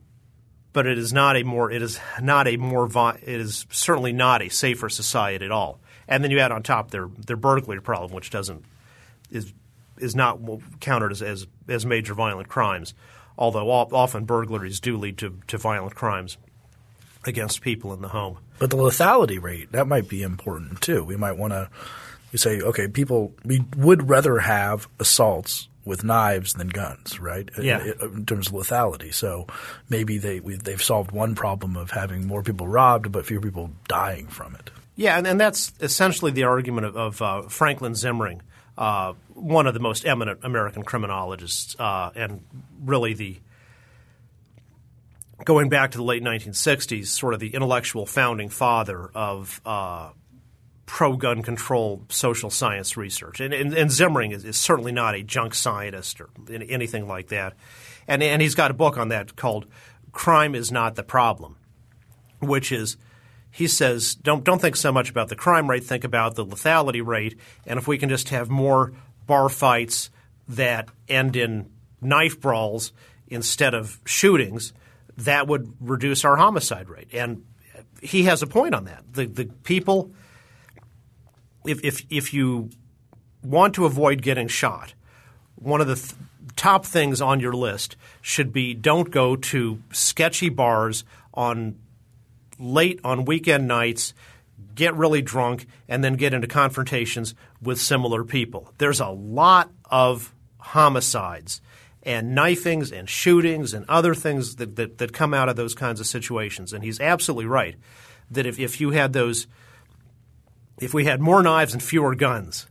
but it is not a more – it is not a more – it is certainly not a safer society at all. And then you add on top their, their burglary problem, which doesn't – Is is not counted as, as as major violent crimes, although all, often burglaries do lead to, to violent crimes against people in the home. But the lethality rate, that might be important too. We might want to – you say, okay, people – we would rather have assaults with knives than guns, right? Yeah. In, in terms of lethality. So maybe they, we, they've solved one problem of having more people robbed but fewer people dying from it. Yeah, and, and that's essentially the argument of, of uh, Franklin Zimring. Uh, one of the most eminent American criminologists uh, and really the – going back to the late nineteen sixties, sort of the intellectual founding father of uh, pro-gun control social science research. And, and, and Zimring is, is certainly not a junk scientist or anything like that. And, and he's got a book on that called Crime Is Not the Problem, which is – he says don't don't think so much about the crime rate. Think about the lethality rate. And if we can just have more bar fights that end in knife brawls instead of shootings, that would reduce our homicide rate. And he has a point on that. The, the people if, – if, if you want to avoid getting shot, one of the th- top things on your list should be don't go to sketchy bars on – late on weekend nights, get really drunk, and then get into confrontations with similar people. There's a lot of homicides and knifings and shootings and other things that, that, that come out of those kinds of situations. And he's absolutely right that if, if you had those – if we had more knives and fewer guns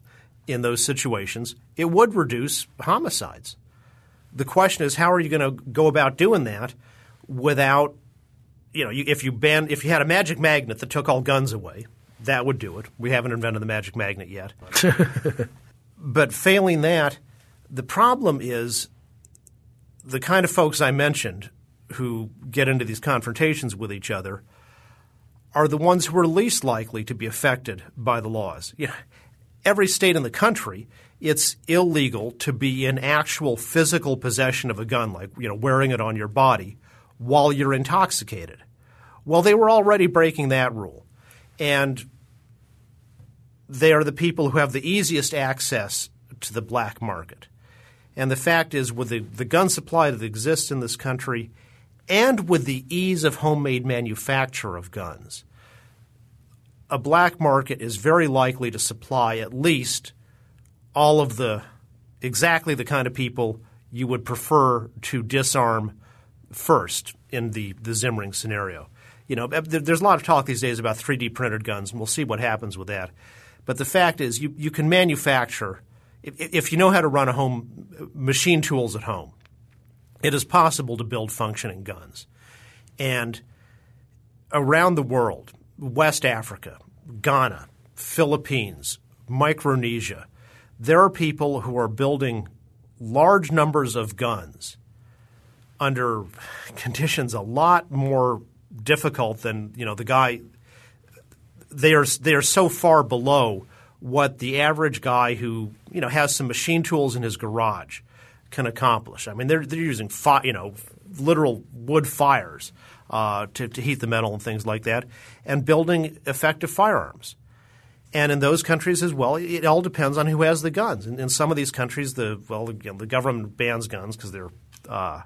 in those situations, it would reduce homicides. The question is how are you going to go about doing that without – You know, if you ban, if you had a magic magnet that took all guns away, that would do it. We haven't invented the magic magnet yet. But failing that, the problem is the kind of folks I mentioned who get into these confrontations with each other are the ones who are least likely to be affected by the laws. You know, every state in the country, it's illegal to be in actual physical possession of a gun, like you know, wearing it on your body while you're intoxicated. Well, they were already breaking that rule. And they are the people who have the easiest access to the black market. And the fact is with the, the gun supply that exists in this country and with the ease of homemade manufacture of guns, a black market is very likely to supply at least all of the – exactly the kind of people you would prefer to disarm first in the, the Zimring scenario. You know, there's a lot of talk these days about three D printed guns, and we'll see what happens with that. But the fact is you, you can manufacture – if you know how to run a home – machine tools at home, it is possible to build functioning guns. And around the world, West Africa, Ghana, Philippines, Micronesia, there are people who are building large numbers of guns under conditions a lot more difficult than, you know, the guy – they are they are so far below what the average guy who, you know, has some machine tools in his garage can accomplish. I mean, they're they're using fi- you know, literal wood fires uh, to, to heat the metal and things like that, and building effective firearms. And in those countries as well, it all depends on who has the guns. In, in some of these countries, the well, you know, the government bans guns because they're uh,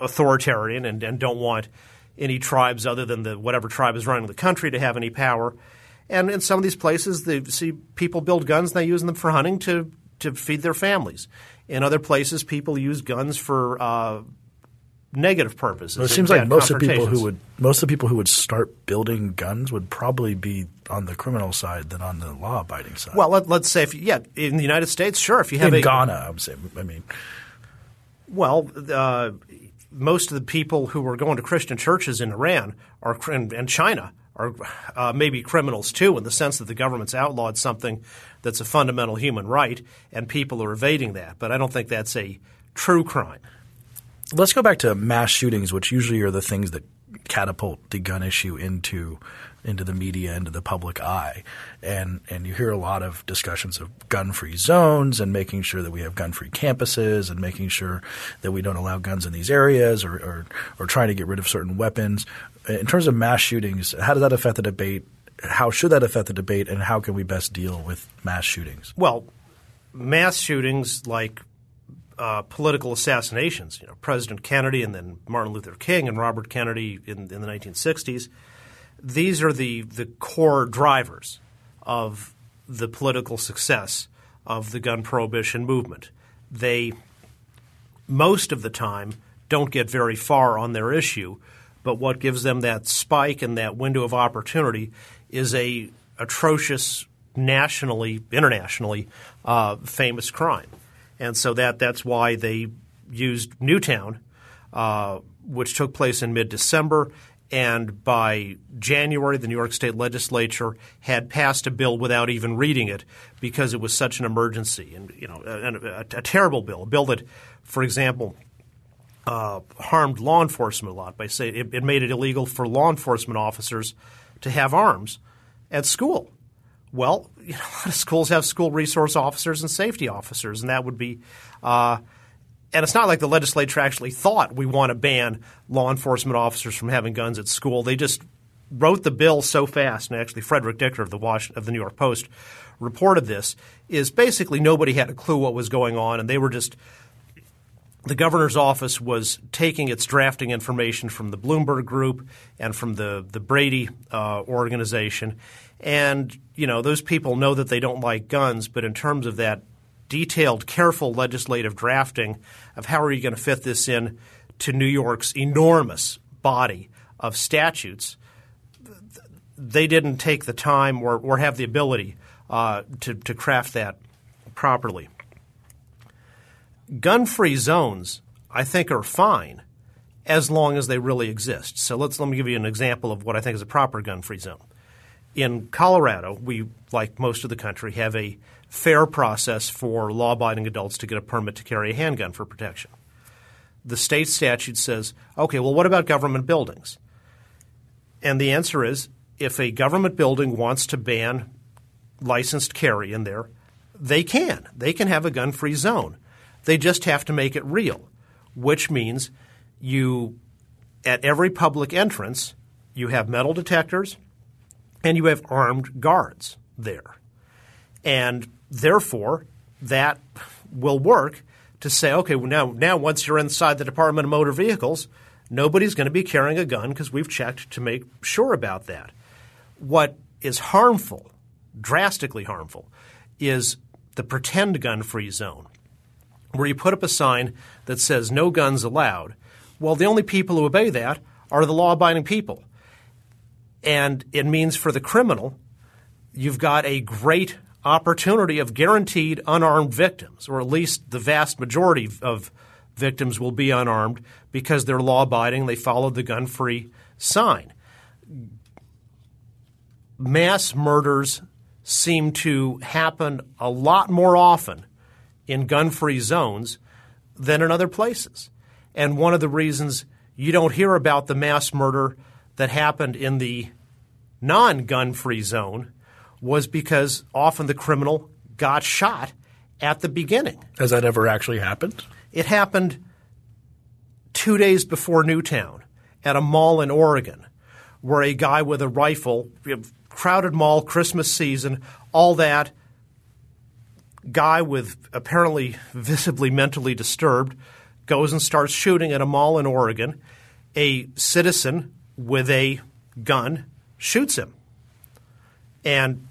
authoritarian and, and don't want any tribes other than the whatever tribe is running the country to have any power. And in some of these places, they see people build guns and they use them for hunting to to feed their families. In other places, people use guns for uh, negative purposes. Well, it seems like most of the people who would most of the people who would start building guns would probably be on the criminal side than on the law-abiding side. Well, let, let's say if you, yeah, in the United States, sure. If you have in a, Ghana, I'm saying. I mean, well, uh, most of the people who are going to Christian churches in Iran are and, and China are uh, maybe criminals too, in the sense that the government's outlawed something that's a fundamental human right, and people are evading that. But I don't think that's a true crime. Let's go back to mass shootings, which usually are the things that catapult the gun issue into into the media, into the public eye. And and you hear a lot of discussions of gun-free zones and making sure that we have gun-free campuses and making sure that we don't allow guns in these areas, or, or, or trying to get rid of certain weapons. In terms of mass shootings, how does that affect the debate? How should that affect the debate, and how can we best deal with mass shootings? Well, mass shootings like Uh, political assassinations, you know, President Kennedy and then Martin Luther King and Robert Kennedy in, in the nineteen sixties, these are the, the core drivers of the political success of the gun prohibition movement. They most of the time don't get very far on their issue, but what gives them that spike and that window of opportunity is a atrocious nationally, internationally uh, famous crime. And so that that's why they used Newtown, uh, which took place in mid-December, and by January the New York State Legislature had passed a bill without even reading it because it was such an emergency, and you know, a, a, a terrible bill, a bill that, for example, uh, harmed law enforcement a lot by saying it, it made it illegal for law enforcement officers to have arms at school. Well, you know, a lot of schools have school resource officers and safety officers, and that would be uh, – and it's not like the legislature actually thought we want to ban law enforcement officers from having guns at school. They just wrote the bill so fast, and actually Frederick Dicker of the Washington, of the New York Post reported this, is basically nobody had a clue what was going on, and they were just – the governor's office was taking its drafting information from the Bloomberg group and from the, the Brady uh, organization. And, you know, those people know that they don't like guns, but in terms of that detailed, careful legislative drafting of how are you going to fit this in to New York's enormous body of statutes, they didn't take the time or, or have the ability uh, to, to craft that properly. Gun-free zones, I think, are fine as long as they really exist. So let's let me give you an example of what I think is a proper gun-free zone. In Colorado, we, like most of the country, have a fair process for law-abiding adults to get a permit to carry a handgun for protection. The state statute says, okay, well, what about government buildings? And the answer is, if a government building wants to ban licensed carry in there, they can. They can have a gun-free zone. They just have to make it real, which means you – at every public entrance, you have metal detectors – and you have armed guards there. And therefore, that will work to say, okay, well now, now once you're inside the Department of Motor Vehicles, nobody's going to be carrying a gun because we've checked to make sure about that. What is harmful, drastically harmful, is the pretend gun-free zone where you put up a sign that says no guns allowed. Well, the only people who obey that are the law-abiding people. And it means for the criminal, you've got a great opportunity of guaranteed unarmed victims, or at least the vast majority of victims will be unarmed because they're law-abiding. They followed the gun-free sign. mass murders seem to happen a lot more often in gun-free zones than in other places. And one of the reasons you don't hear about the mass murder that happened in the non-gun-free zone was because often the criminal got shot at the beginning. Has that ever actually happened? It happened two days before Newtown at a mall in Oregon where a guy with a rifle, crowded mall, Christmas season, all that, guy with apparently visibly mentally disturbed goes and starts shooting at a mall in Oregon. A citizen with a gun shoots him. And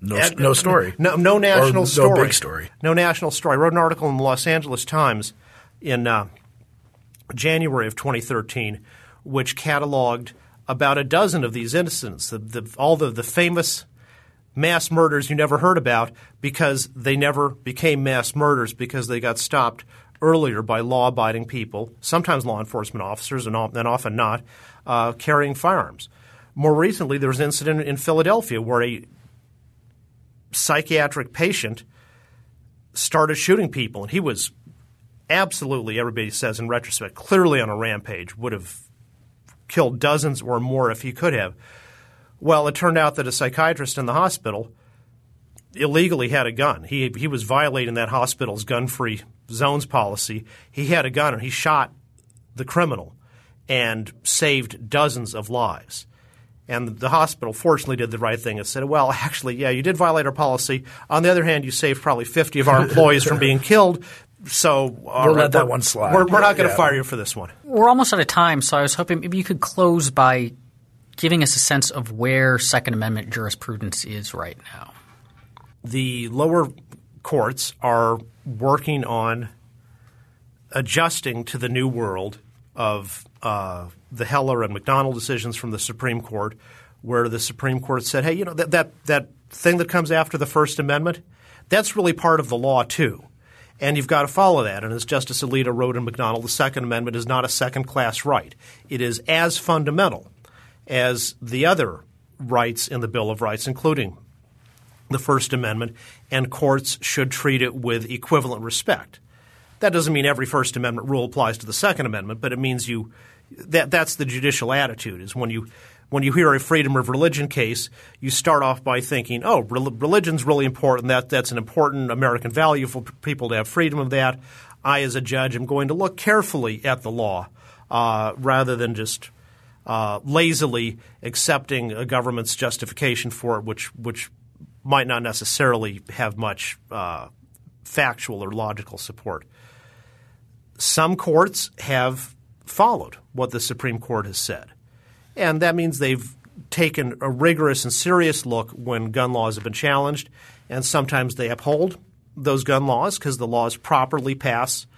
no, and, no story. No, no national or story. No big story. No national story. I wrote an article in the Los Angeles Times in uh, January of twenty thirteen which cataloged about a dozen of these incidents, the, the, all the, the famous mass murders you never heard about because they never became mass murders because they got stopped earlier by law-abiding people, sometimes law enforcement officers and, and often not, uh, carrying firearms. More recently, there was an incident in Philadelphia where a psychiatric patient started shooting people, and he was absolutely, everybody says in retrospect, clearly on a rampage, would have killed dozens or more if he could have. Well, it turned out that a psychiatrist in the hospital illegally had a gun. He he was violating that hospital's gun-free zones policy. He had a gun, and he shot the criminal and saved dozens of lives. And the hospital fortunately did the right thing and said, well, actually, yeah, you did violate our policy. On the other hand, you saved probably fifty of our employees from being killed. So uh, we'll let that one slide. We're, we're not going to yeah. fire you for this one. We're almost out of time, so I was hoping maybe you could close by giving us a sense of where Second Amendment jurisprudence is right now. The lower courts are working on adjusting to the new world of uh, the Heller and McDonald decisions from the Supreme Court, where the Supreme Court said, hey, you know, that, that that thing that comes after the First Amendment, that's really part of the law too. And you've got to follow that. And as Justice Alito wrote in McDonald, the Second Amendment is not a second-class right. It is as fundamental as the other rights in the Bill of Rights, including the First Amendment, and courts should treat it with equivalent respect. That doesn't mean every First Amendment rule applies to the Second Amendment, but it means you that, – that's the judicial attitude is when you when you hear a freedom of religion case, you start off by thinking, oh, religion's really important. That That's an important American value for people to have freedom of that. I as a judge am going to look carefully at the law uh, rather than just uh, lazily accepting a government's justification for it, which which might not necessarily have much uh, factual or logical support. Some courts have followed what the Supreme Court has said, and that means they've taken a rigorous and serious look when gun laws have been challenged, and sometimes they uphold those gun laws because the laws properly pass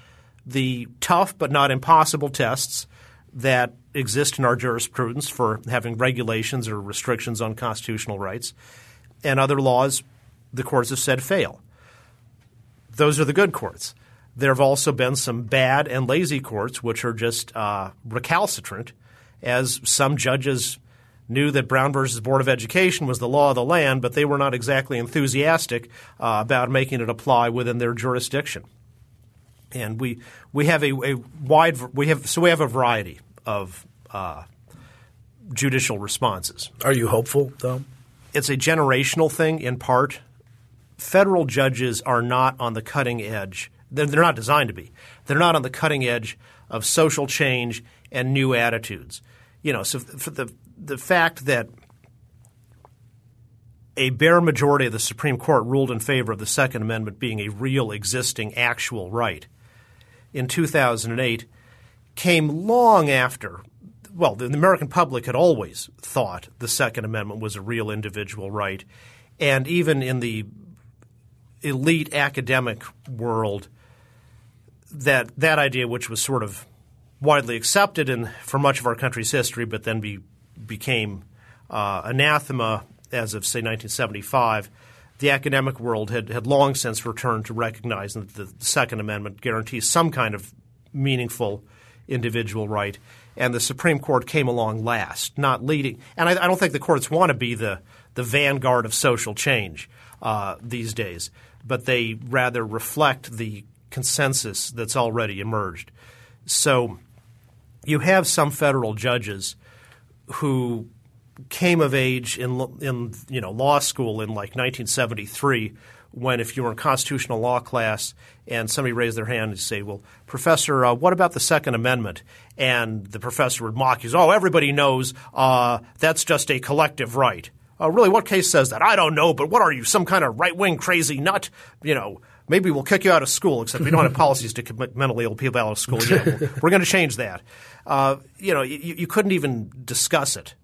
the tough but not impossible tests that exist in our jurisprudence for having regulations or restrictions on constitutional rights, and other laws the courts have said fail. Those are the good courts. There have also been some bad and lazy courts which are just uh, recalcitrant, as some judges knew that Brown versus Board of Education was the law of the land, but they were not exactly enthusiastic uh, about making it apply within their jurisdiction. And we we have a, a wide we have so we have a variety of uh, judicial responses. Are you hopeful, though? It's a generational thing in part. Federal judges are not on the cutting edge. They're not designed to be. They're not on the cutting edge of social change and new attitudes. You know, so for the the fact that a bare majority of the Supreme Court ruled in favor of the Second Amendment being a real, existing, actual right in two thousand eight came long after – well, the American public had always thought the Second Amendment was a real individual right. And even in the elite academic world, that that idea, which was sort of widely accepted in for much of our country's history, but then be, became uh, anathema as of say nineteen seventy-five, the academic world had, had long since returned to recognizing that the Second Amendment guarantees some kind of meaningful individual right, and the Supreme Court came along last, not leading. And I, I don't think the courts want to be the, the vanguard of social change uh, these days, but they rather reflect the consensus that's already emerged. So you have some federal judges who came of age in, in you know, law school in like nineteen seventy-three, when if you were in constitutional law class and somebody raised their hand and say, well, professor, uh, what about the Second Amendment? And the professor would mock you. Oh, everybody knows uh, that's just a collective right. Uh, really, what case says that? I don't know, but what are you, some kind of right-wing crazy nut? You know, maybe we'll kick you out of school, except we don't have policies to kick mentally ill people out of school. Yeah, we're, we're going to change that. Uh, you know, you, you couldn't even discuss it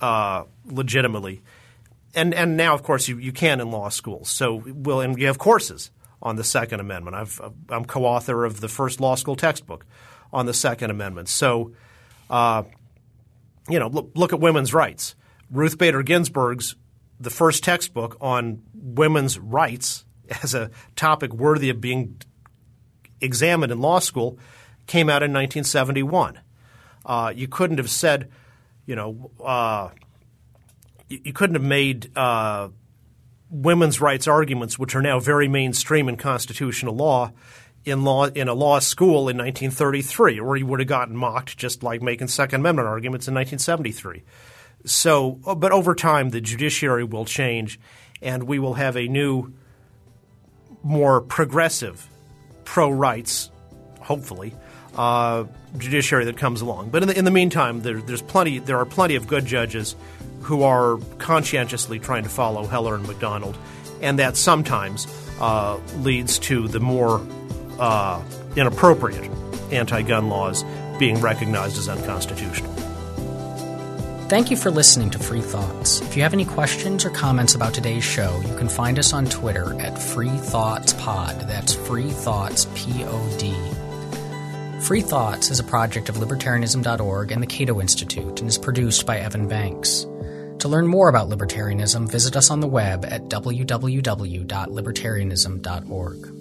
uh, legitimately. And and now, of course, you, you can in law schools. So well, and you have courses on the Second Amendment. I've, I'm co-author of the first law school textbook on the Second Amendment. So, uh, you know, look, look at women's rights. Ruth Bader Ginsburg's the first textbook on women's rights as a topic worthy of being examined in law school came out in nineteen seventy-one. Uh, you couldn't have said, you know, uh, you couldn't have made uh, women's rights arguments, which are now very mainstream in constitutional law, in law in a law school in nineteen thirty-three, or you would have gotten mocked, just like making Second Amendment arguments in nineteen seventy-three. So, but over time, the judiciary will change, and we will have a new, more progressive, pro-rights, hopefully, uh, judiciary that comes along. But in the, in the meantime, there, there's plenty. There are plenty of good judges who are conscientiously trying to follow Heller and McDonald, and that sometimes uh, leads to the more uh, inappropriate anti-gun laws being recognized as unconstitutional. Thank you for listening to Free Thoughts. If you have any questions or comments about today's show, you can find us on Twitter at Free Thoughts Pod. That's Free Thoughts P O D. Free Thoughts is a project of libertarianism dot org and the Cato Institute and is produced by Evan Banks. To learn more about libertarianism, visit us on the web at w w w dot libertarianism dot org.